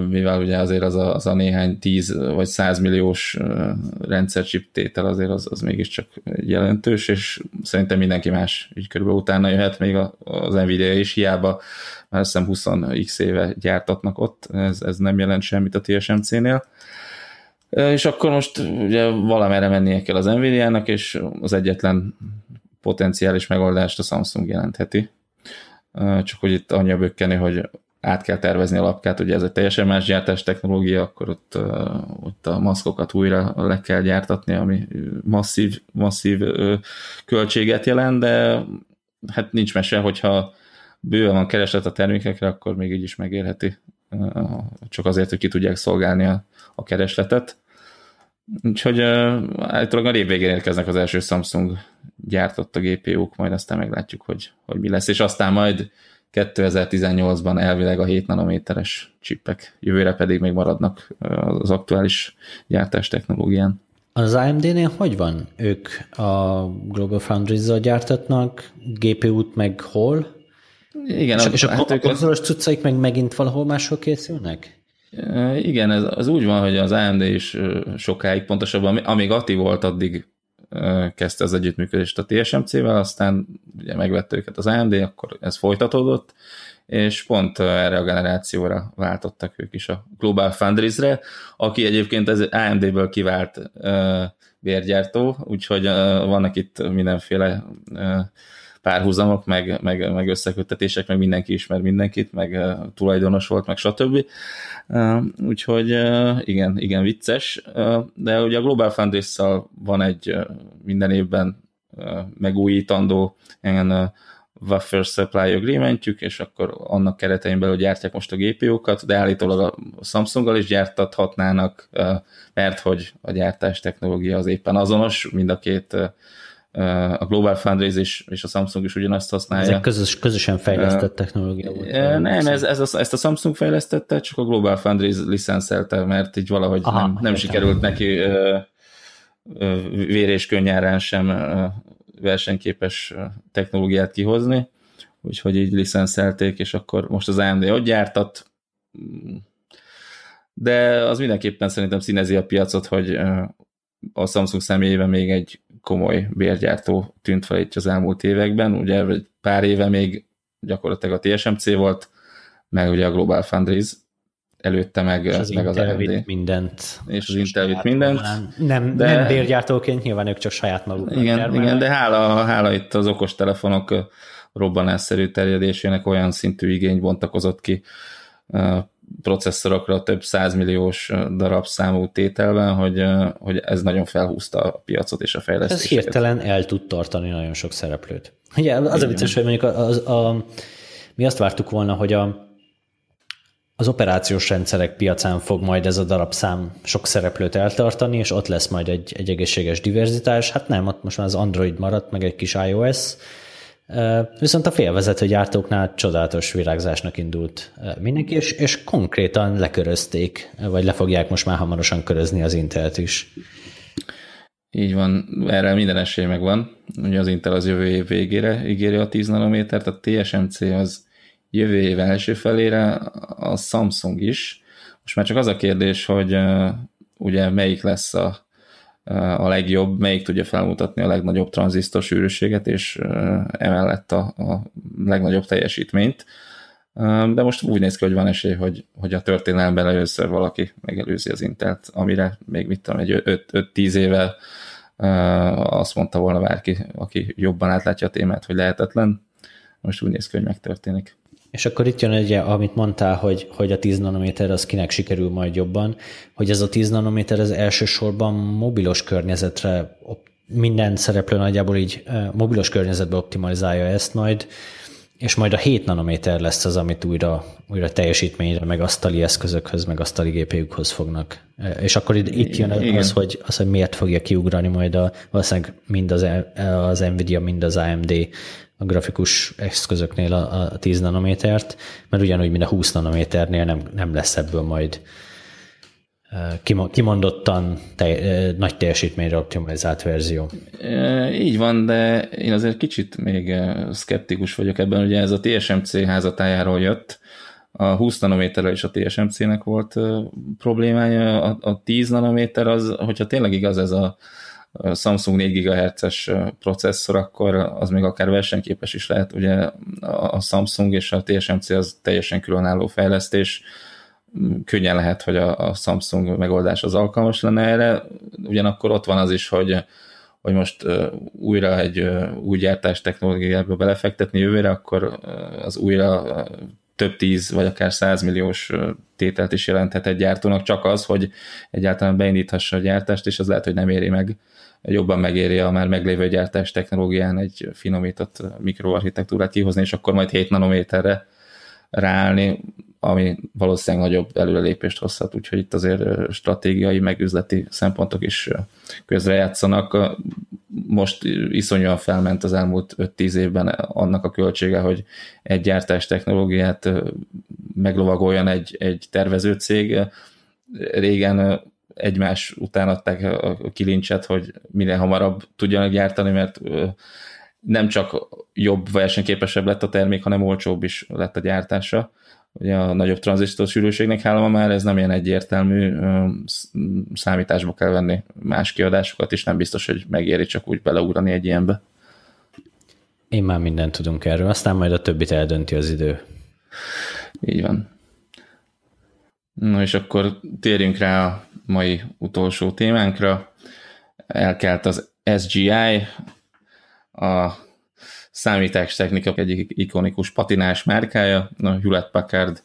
mivel ugye azért az a néhány 10 vagy 100 milliós rendszerchip tétel azért az mégiscsak jelentős, és szerintem mindenki más így körülbelül utána jöhet, még az Nvidia is, hiába már azt hiszem 20x éve gyártatnak ott, ez nem jelent semmit a TSMC-nél. És akkor most ugye valamerre mennie kell az Nvidia-nak, és az egyetlen potenciális megoldást a Samsung jelentheti. Csak hogy itt annyi a bökkenő, hogy át kell tervezni a lapkát, ugye ez egy teljesen más gyártás technológia, akkor ott a maszkokat újra le kell gyártatni, ami masszív költséget jelent, de hát nincs mese, hogyha bőven van kereslet a termékekre, akkor még így is megérheti. Csak azért, hogy ki tudják szolgálni a keresletet. Úgyhogy általában a évvégén érkeznek az első Samsung gyártott a GPU-k, majd aztán meglátjuk, hogy mi lesz, és aztán majd 2018-ban elvileg a 7 nanométeres csippek, jövőre pedig még maradnak az aktuális gyártás technológián. Az AMD-nél hogy van? Ők a GlobalFoundries-zal gyártatnak, GPU-t meg hol? Igen, és a konzolos cuccaik meg megint valahol máshol készülnek? Igen, ez úgy van, hogy az AMD is sokáig, pontosabban amíg ATI volt, addig kezdte az együttműködést a TSMC-vel, aztán ugye megvette őket az AMD, akkor ez folytatódott, és pont erre a generációra váltottak ők is a GlobalFoundries-re, aki egyébként az AMD-ből kivált bérgyártó, úgyhogy vannak itt mindenféle párhuzamok, meg összeköttetések, meg mindenki ismer mindenkit, meg tulajdonos volt, meg stb. Úgyhogy igen, vicces. De ugye a GlobalFoundries-szal van egy minden évben megújítandó ilyen wafer supply agreementjük, és akkor annak keretein belül gyártják most a GPU-kat, de állítólag a Samsunggal is gyártathatnának, mert hogy a gyártás technológia az éppen azonos, mind a két a GlobalFoundries is, és a Samsung is ugyanazt használja. Ezek közösen fejlesztett technológia volt. Nem, ezt a Samsung fejlesztette, csak a GlobalFoundries licenszelte, mert így valahogy nem sikerült neki vér és könnyárán sem versenyképes technológiát kihozni, úgyhogy így licenszelték, és akkor most az AMD ott gyártat, de az mindenképpen szerintem színezi a piacot, hogy a Samsung személyében még egy komoly bérgyártó tűnt fel itt az elmúlt években, ugye pár éve még gyakorlatilag a TSMC volt, meg ugye a GlobalFoundries, előtte meg az AMD. És az Intel vitt mindent. Nem bérgyártóként, nyilván ők csak saját maguknak. Igen, de hála itt az okostelefonok robbanásszerű terjedésének olyan szintű igény bontakozott ki processzorokra több 100 milliós darabszámú tételben, hogy ez nagyon felhúzta a piacot és a fejlesztést. Ez hirtelen el tud tartani nagyon sok szereplőt. Ugye az a vicces, hogy mondjuk mi azt vártuk volna, hogy az operációs rendszerek piacán fog majd ez a darabszám sok szereplőt eltartani, és ott lesz majd egy egészséges diverzitás. Hát nem, ott most már az Android maradt, meg egy kis iOS. Viszont a félvezető gyártóknál csodálatos virágzásnak indult mindenki, és konkrétan lekörözték, vagy le fogják most már hamarosan körözni az Intelt is. Így van, erre minden esély megvan. Ugye az Intel az jövő év végére ígéri a 10 nanométert, a TSMC az jövő év első felére, a Samsung is. Most már csak az a kérdés, hogy ugye melyik lesz a legjobb, melyik tudja felmutatni a legnagyobb tranzisztor sűrűséget, és emellett a legnagyobb teljesítményt. De most úgy néz ki, hogy van esély, hogy a történelemben először valaki megelőzi az Intelt, amire még mit tudom, egy 5-10 éve azt mondta volna bárki, aki jobban átlátja a témát, hogy lehetetlen. Most úgy néz ki, hogy megtörténik. És akkor itt jön egy, amit mondtál, hogy a 10 nanométer az kinek sikerül majd jobban, hogy ez a 10 nanométer az elsősorban mobilos környezetre, minden szereplő nagyjából így mobilos környezetbe optimalizálja ezt majd, és majd a 7 nanométer lesz az, amit újra teljesítményre, meg asztali eszközökhöz, meg asztali GPU-khoz fognak. És akkor itt jön az, hogy miért fogja kiugrani majd valószínűleg mind az Nvidia, mind az AMD a grafikus eszközöknél a 10 nanométert, mert ugyanúgy, mint a 20 nanométernél nem lesz ebből majd kimondottan nagy teljesítményre optimalizált verzió. Így van, de én azért kicsit még szkeptikus vagyok ebben, ugye ez a TSMC házatájáról jött, a 20 nanométerrel is a TSMC-nek volt problémája, a 10 nanométer az, hogyha tényleg igaz ez a Samsung 4 GHz-es processzor, akkor az még akár versenyképes is lehet, ugye a Samsung és a TSMC az teljesen különálló fejlesztés, könnyen lehet, hogy a Samsung megoldás az alkalmas lenne erre, ugyanakkor ott van az is, hogy most újra egy új gyártás technológiába belefektetni jövőre, akkor az újra több 10 vagy akár 100 milliós tételt is jelenthet egy gyártónak, csak az, hogy egyáltalán beindíthassa a gyártást, és az lehet, hogy nem éri meg, jobban megéri a már meglévő gyártás technológián egy finomított mikroarchitektúrát kihozni, és akkor majd 7 nanométerre ráállni, ami valószínűleg nagyobb előrelépést hozhat, úgyhogy itt azért stratégiai, meg üzleti szempontok is közrejátszanak. Most iszonyúan felment az elmúlt 5-10 évben annak a költsége, hogy egy gyártás technológiát meglovagoljon egy tervezőcég. Régen egymás után adták a kilincset, hogy minél hamarabb tudjanak gyártani, mert nem csak jobb, versenyképesebb lett a termék, hanem olcsóbb is lett a gyártása. Ugye a nagyobb tranzisztor sűrűségnek hála már ez nem ilyen egyértelmű, számításba kell venni más kiadásokat, és nem biztos, hogy megéri csak úgy beleugrani egy ilyenbe. Én már mindent tudunk erről, aztán majd a többit eldönti az idő. Így van. Na és akkor térjünk rá a mai utolsó témánkra. Elkelt az SGI, a számítástechnika egyik ikonikus patinás márkája, a Hewlett Packard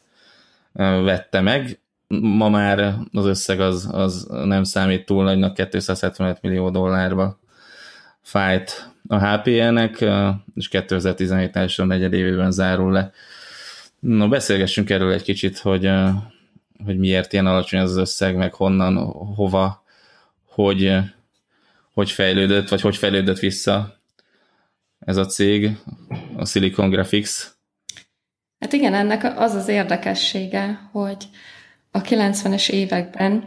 vette meg. Ma már az összeg az nem számít túl nagynak, 275 millió dollárba fájt a HPE-nek, és 2017 első negyedévében zárul le. No, beszélgessünk erről egy kicsit, hogy miért ilyen alacsony az összeg, meg honnan, hova, hogy fejlődött, vagy hogy fejlődött vissza ez a cég, a Silicon Graphics. Hát igen, ennek az az érdekessége, hogy a 90-es években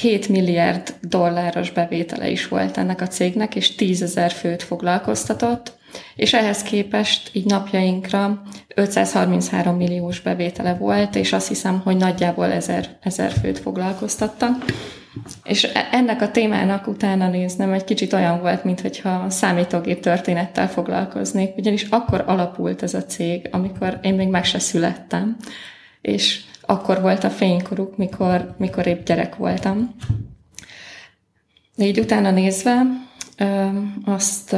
7 milliárd dolláros bevétele is volt ennek a cégnek, és 10 000 főt foglalkoztatott, és ehhez képest így napjainkra 533 milliós bevétele volt, és azt hiszem, hogy nagyjából 1000 főt foglalkoztattak. És ennek a témának utána néznem egy kicsit olyan volt, mintha számítógép történettel foglalkoznék, ugyanis akkor alapult ez a cég, amikor én még meg se születtem, és akkor volt a fénykoruk, mikor épp gyerek voltam. De így utána nézve azt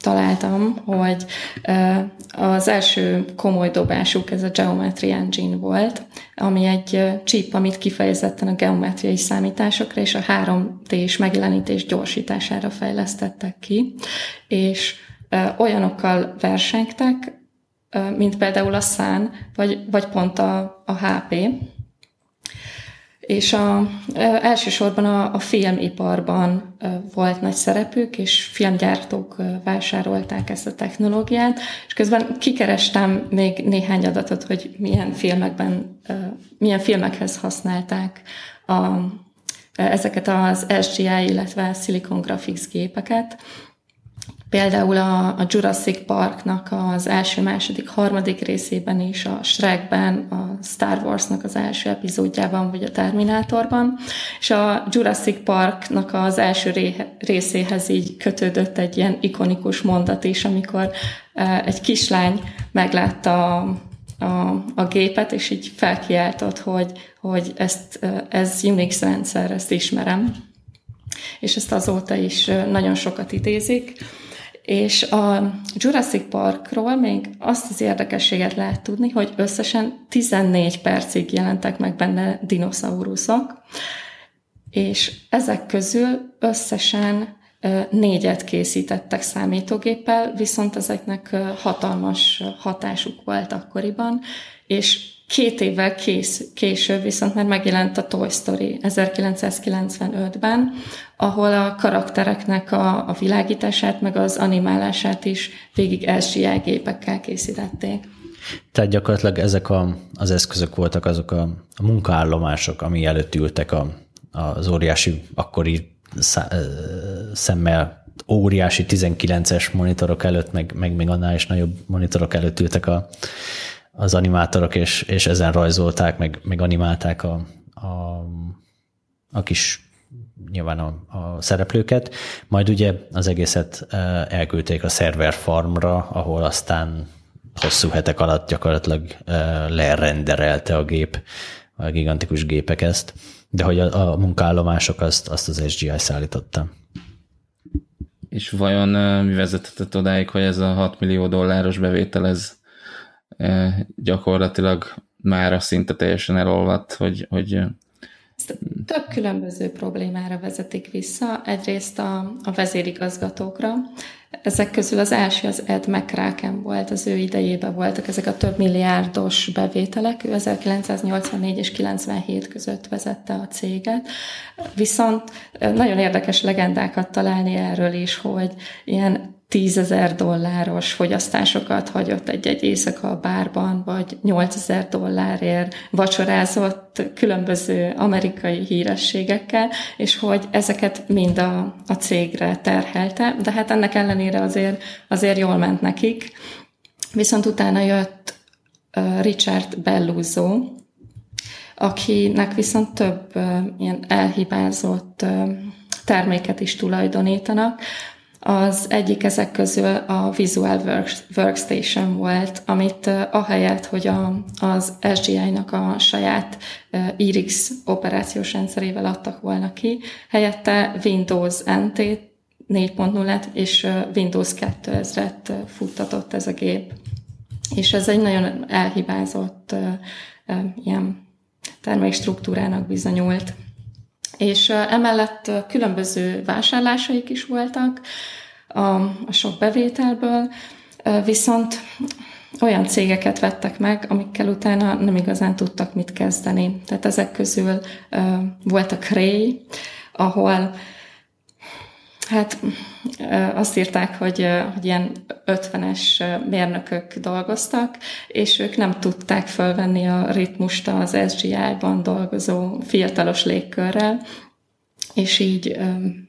találtam, hogy az első komoly dobásuk ez a Geometry Engine volt, ami egy chip, amit kifejezetten a geometriai számításokra és a 3D-s megjelenítés gyorsítására fejlesztettek ki, és olyanokkal versengtek, mint például a SAN, vagy pont a HP, és elsősorban a filmiparban volt nagy szerepük, és filmgyártók vásárolták ezt a technológiát, és közben kikerestem még néhány adatot, hogy milyen filmekhez használták ezeket az SGI, illetve Silicon Graphics gépeket. Például a Jurassic Parknak az első, második, harmadik részében is, a Shrekben, a Star Warsnak az első epizódjában, vagy a Terminátorban, és a Jurassic Parknak az első részéhez így kötődött egy ilyen ikonikus mondat is, amikor egy kislány meglátta a gépet, és így felkiáltott, hogy ez Unix rendszer, ezt ismerem. És ezt azóta is nagyon sokat idézik. És a Jurassic Parkról még azt az érdekességet lehet tudni, hogy összesen 14 percig jelentek meg benne dinoszauruszok, és ezek közül összesen 4-et készítettek számítógéppel, viszont ezeknek hatalmas hatásuk volt akkoriban, és 2 évvel később viszont már megjelent a Toy Story 1995-ben, ahol a karaktereknek a világítását, meg az animálását is végig SGI gépekkel készítették. Tehát gyakorlatilag ezek az eszközök voltak azok a munkaállomások, ami előtt ültek a az óriási, akkori szemmel óriási 19-es monitorok előtt, meg még annál is nagyobb monitorok előtt ültek az animátorok, és ezen rajzolták, meg animálták a kis, nyilván a szereplőket. Majd ugye az egészet elküldték a server farmra, ahol aztán hosszú hetek alatt gyakorlatilag lerenderelte a gép, a gigantikus gépek ezt, de hogy a munkaállomások azt az SGI szállította. És vajon mi vezetett odáig, hogy ez a $6 millió bevétel, ez gyakorlatilag mára szinte teljesen elolvadt, hogy tök különböző problémára vezetik vissza. Egyrészt a vezérigazgatókra. Ezek közül az első az Ed McCracken volt, az ő idejében voltak ezek a több milliárdos bevételek. Ő 1984 és 97 között vezette a céget. Viszont nagyon érdekes legendákat találni erről is, hogy ilyen $10,000 fogyasztásokat hagyott egy éjszaka a bárban, vagy $8,000 vacsorázott különböző amerikai hírességekkel, és hogy ezeket mind a cégre terhelte, de hát ennek ellenére azért jól ment nekik. Viszont utána jött Richard Belluzzo, akinek viszont több ilyen elhibázott terméket is tulajdonítanak. Az egyik ezek közül a Visual Workstation volt, amit ahelyett, hogy az SGI-nak a saját IRIX operációs rendszerével adtak volna ki, helyette Windows NT 4.0-et és Windows 2000-et futtatott ez a gép. És ez egy nagyon elhibázott ilyen termékstruktúrának bizonyult. És emellett különböző vásárlásaik is voltak a sok bevételből, viszont olyan cégeket vettek meg, amikkel utána nem igazán tudtak mit kezdeni. Tehát ezek közül volt a Cray, ahol hát azt írták, hogy ilyen 50-es mérnökök dolgoztak, és ők nem tudták fölvenni a ritmust az SGI-ban dolgozó fiatalos légkörrel, és így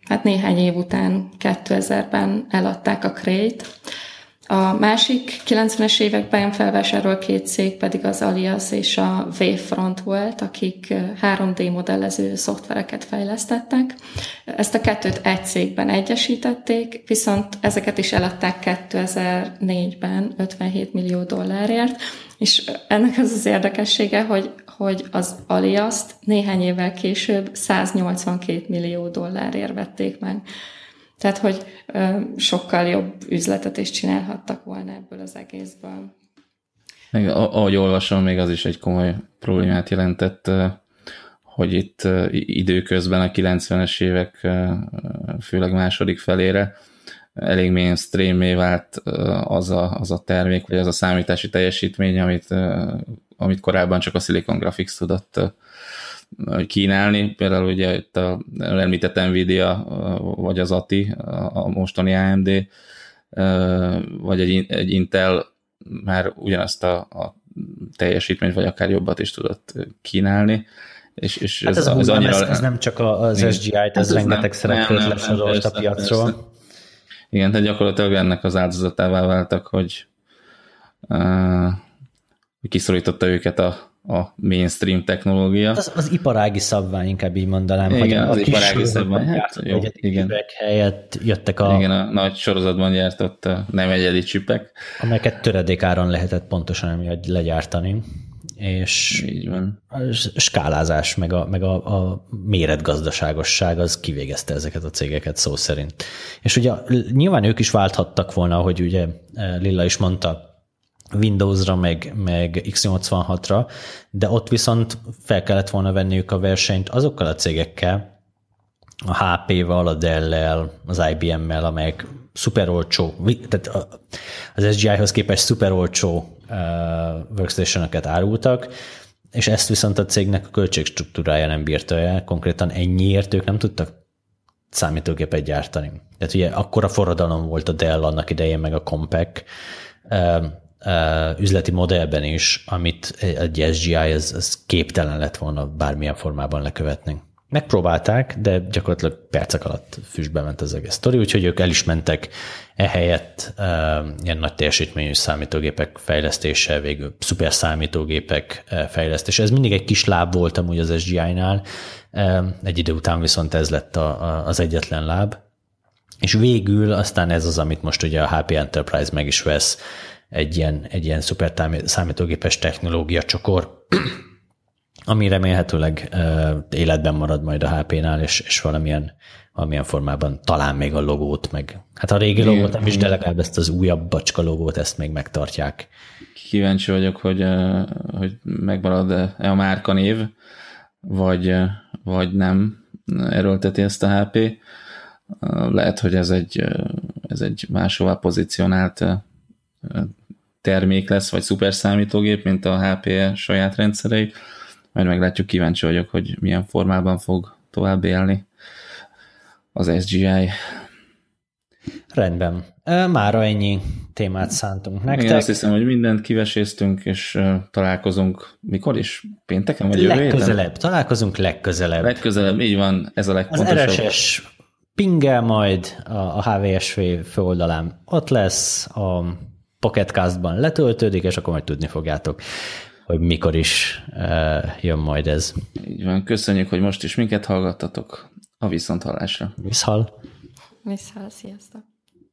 hát néhány év után 2000-ben eladták a Crayt. A másik 90-es években felvásárol két cég pedig az Alias és a Wavefront volt, akik 3D modellező szoftvereket fejlesztettek. Ezt a kettőt egy cégben egyesítették, viszont ezeket is eladták 2004-ben $57 millió, és ennek az érdekessége, hogy az Aliast néhány évvel később $182 millió vették meg. Tehát, hogy sokkal jobb üzletet is csinálhattak volna ebből az egészből. Meg, ahogy olvasom, még az is egy komoly problémát jelentett, hogy itt időközben a 90-es évek, főleg második felére elég mainstream-é vált az a termék, vagy az a számítási teljesítmény, amit korábban csak a Silicon Graphics tudott kínálni, például ugye itt a említett Nvidia, vagy az ATI, a mostani AMD, vagy egy Intel már ugyanazt a teljesítményt, vagy akár jobbat is tudott kínálni. És hát ez annyira... ez nem csak az SGI-t, ez rengeteg szereplőt lesorolt a piacról. Persze. Igen, tehát gyakorlatilag ennek az áldozatává váltak, hogy kiszorította őket a mainstream technológia. Az iparági szabvány, inkább így mondanám. Igen, az iparági szabvány. Hát, jó, igen. Helyett jöttek igen, a nagy sorozatban gyártott nem egyedi csipek. Amelyeket töredékáron lehetett pontosan emiatt legyártani. És így van. A skálázás, meg a méretgazdaságosság az kivégezte ezeket a cégeket szó szerint. És ugye nyilván ők is válthattak volna, ahogy ugye Lilla is mondta, Windowsra, meg x86-ra, de ott viszont fel kellett volna venniük a versenyt azokkal a cégekkel, a HP-val, a Dell-lel, az IBM-mel, amelyek szuperolcsó, tehát az SGI-hoz képest szuperolcsó workstationokat árultak, és ezt viszont a cégnek a költségstruktúrája nem bírta el, konkrétan ennyiért ők nem tudtak számítógépet gyártani. Tehát ugye akkora forradalom volt a Dell annak idején, meg a Compaq, üzleti modellben is, amit egy SGI, ez képtelen lett volna bármilyen formában lekövetni. Megpróbálták, de gyakorlatilag percek alatt füstbe ment az egész sztori, úgyhogy ők el is mentek ehelyett ilyen nagy teljesítményű számítógépek fejlesztése, végül szuper számítógépek fejlesztése. Ez mindig egy kis láb volt amúgy az SGI-nál, egy idő után viszont ez lett az egyetlen láb. És végül aztán ez az, amit most ugye a HP Enterprise meg is vesz, egy ilyen szuper számítógépes technológia csokor, ami remélhetőleg életben marad majd a HP-nál, és valamilyen formában talán még a logót, meg hát a régi logót nem is, de legalább ezt az újabb bacska logót, ezt még megtartják. Kíváncsi vagyok, hogy megmarad-e a márkanév, vagy nem erőlteti ezt a HP. Lehet, hogy ez egy máshová pozícionált termék lesz, vagy szuperszámítógép, mint a HP saját rendszerei. Majd meglátjuk, kíváncsi vagyok, hogy milyen formában fog tovább élni az SGI. Rendben. Mára ennyi témát szántunk nektek. Én azt hiszem, hogy mindent kiveséztünk, és találkozunk mikor is? Pénteken vagy jövő héten? Legközelebb. Találkozunk legközelebb. Legközelebb, így van. Ez a legfontosabb. Az RSS pingel majd a HVSV főoldalán ott lesz, a Pocketcast-ban letöltődik, és akkor majd tudni fogjátok, hogy mikor is jön majd ez. Így van, köszönjük, hogy most is minket hallgattatok. A viszonthallásra. Viszhall. Sziasztok.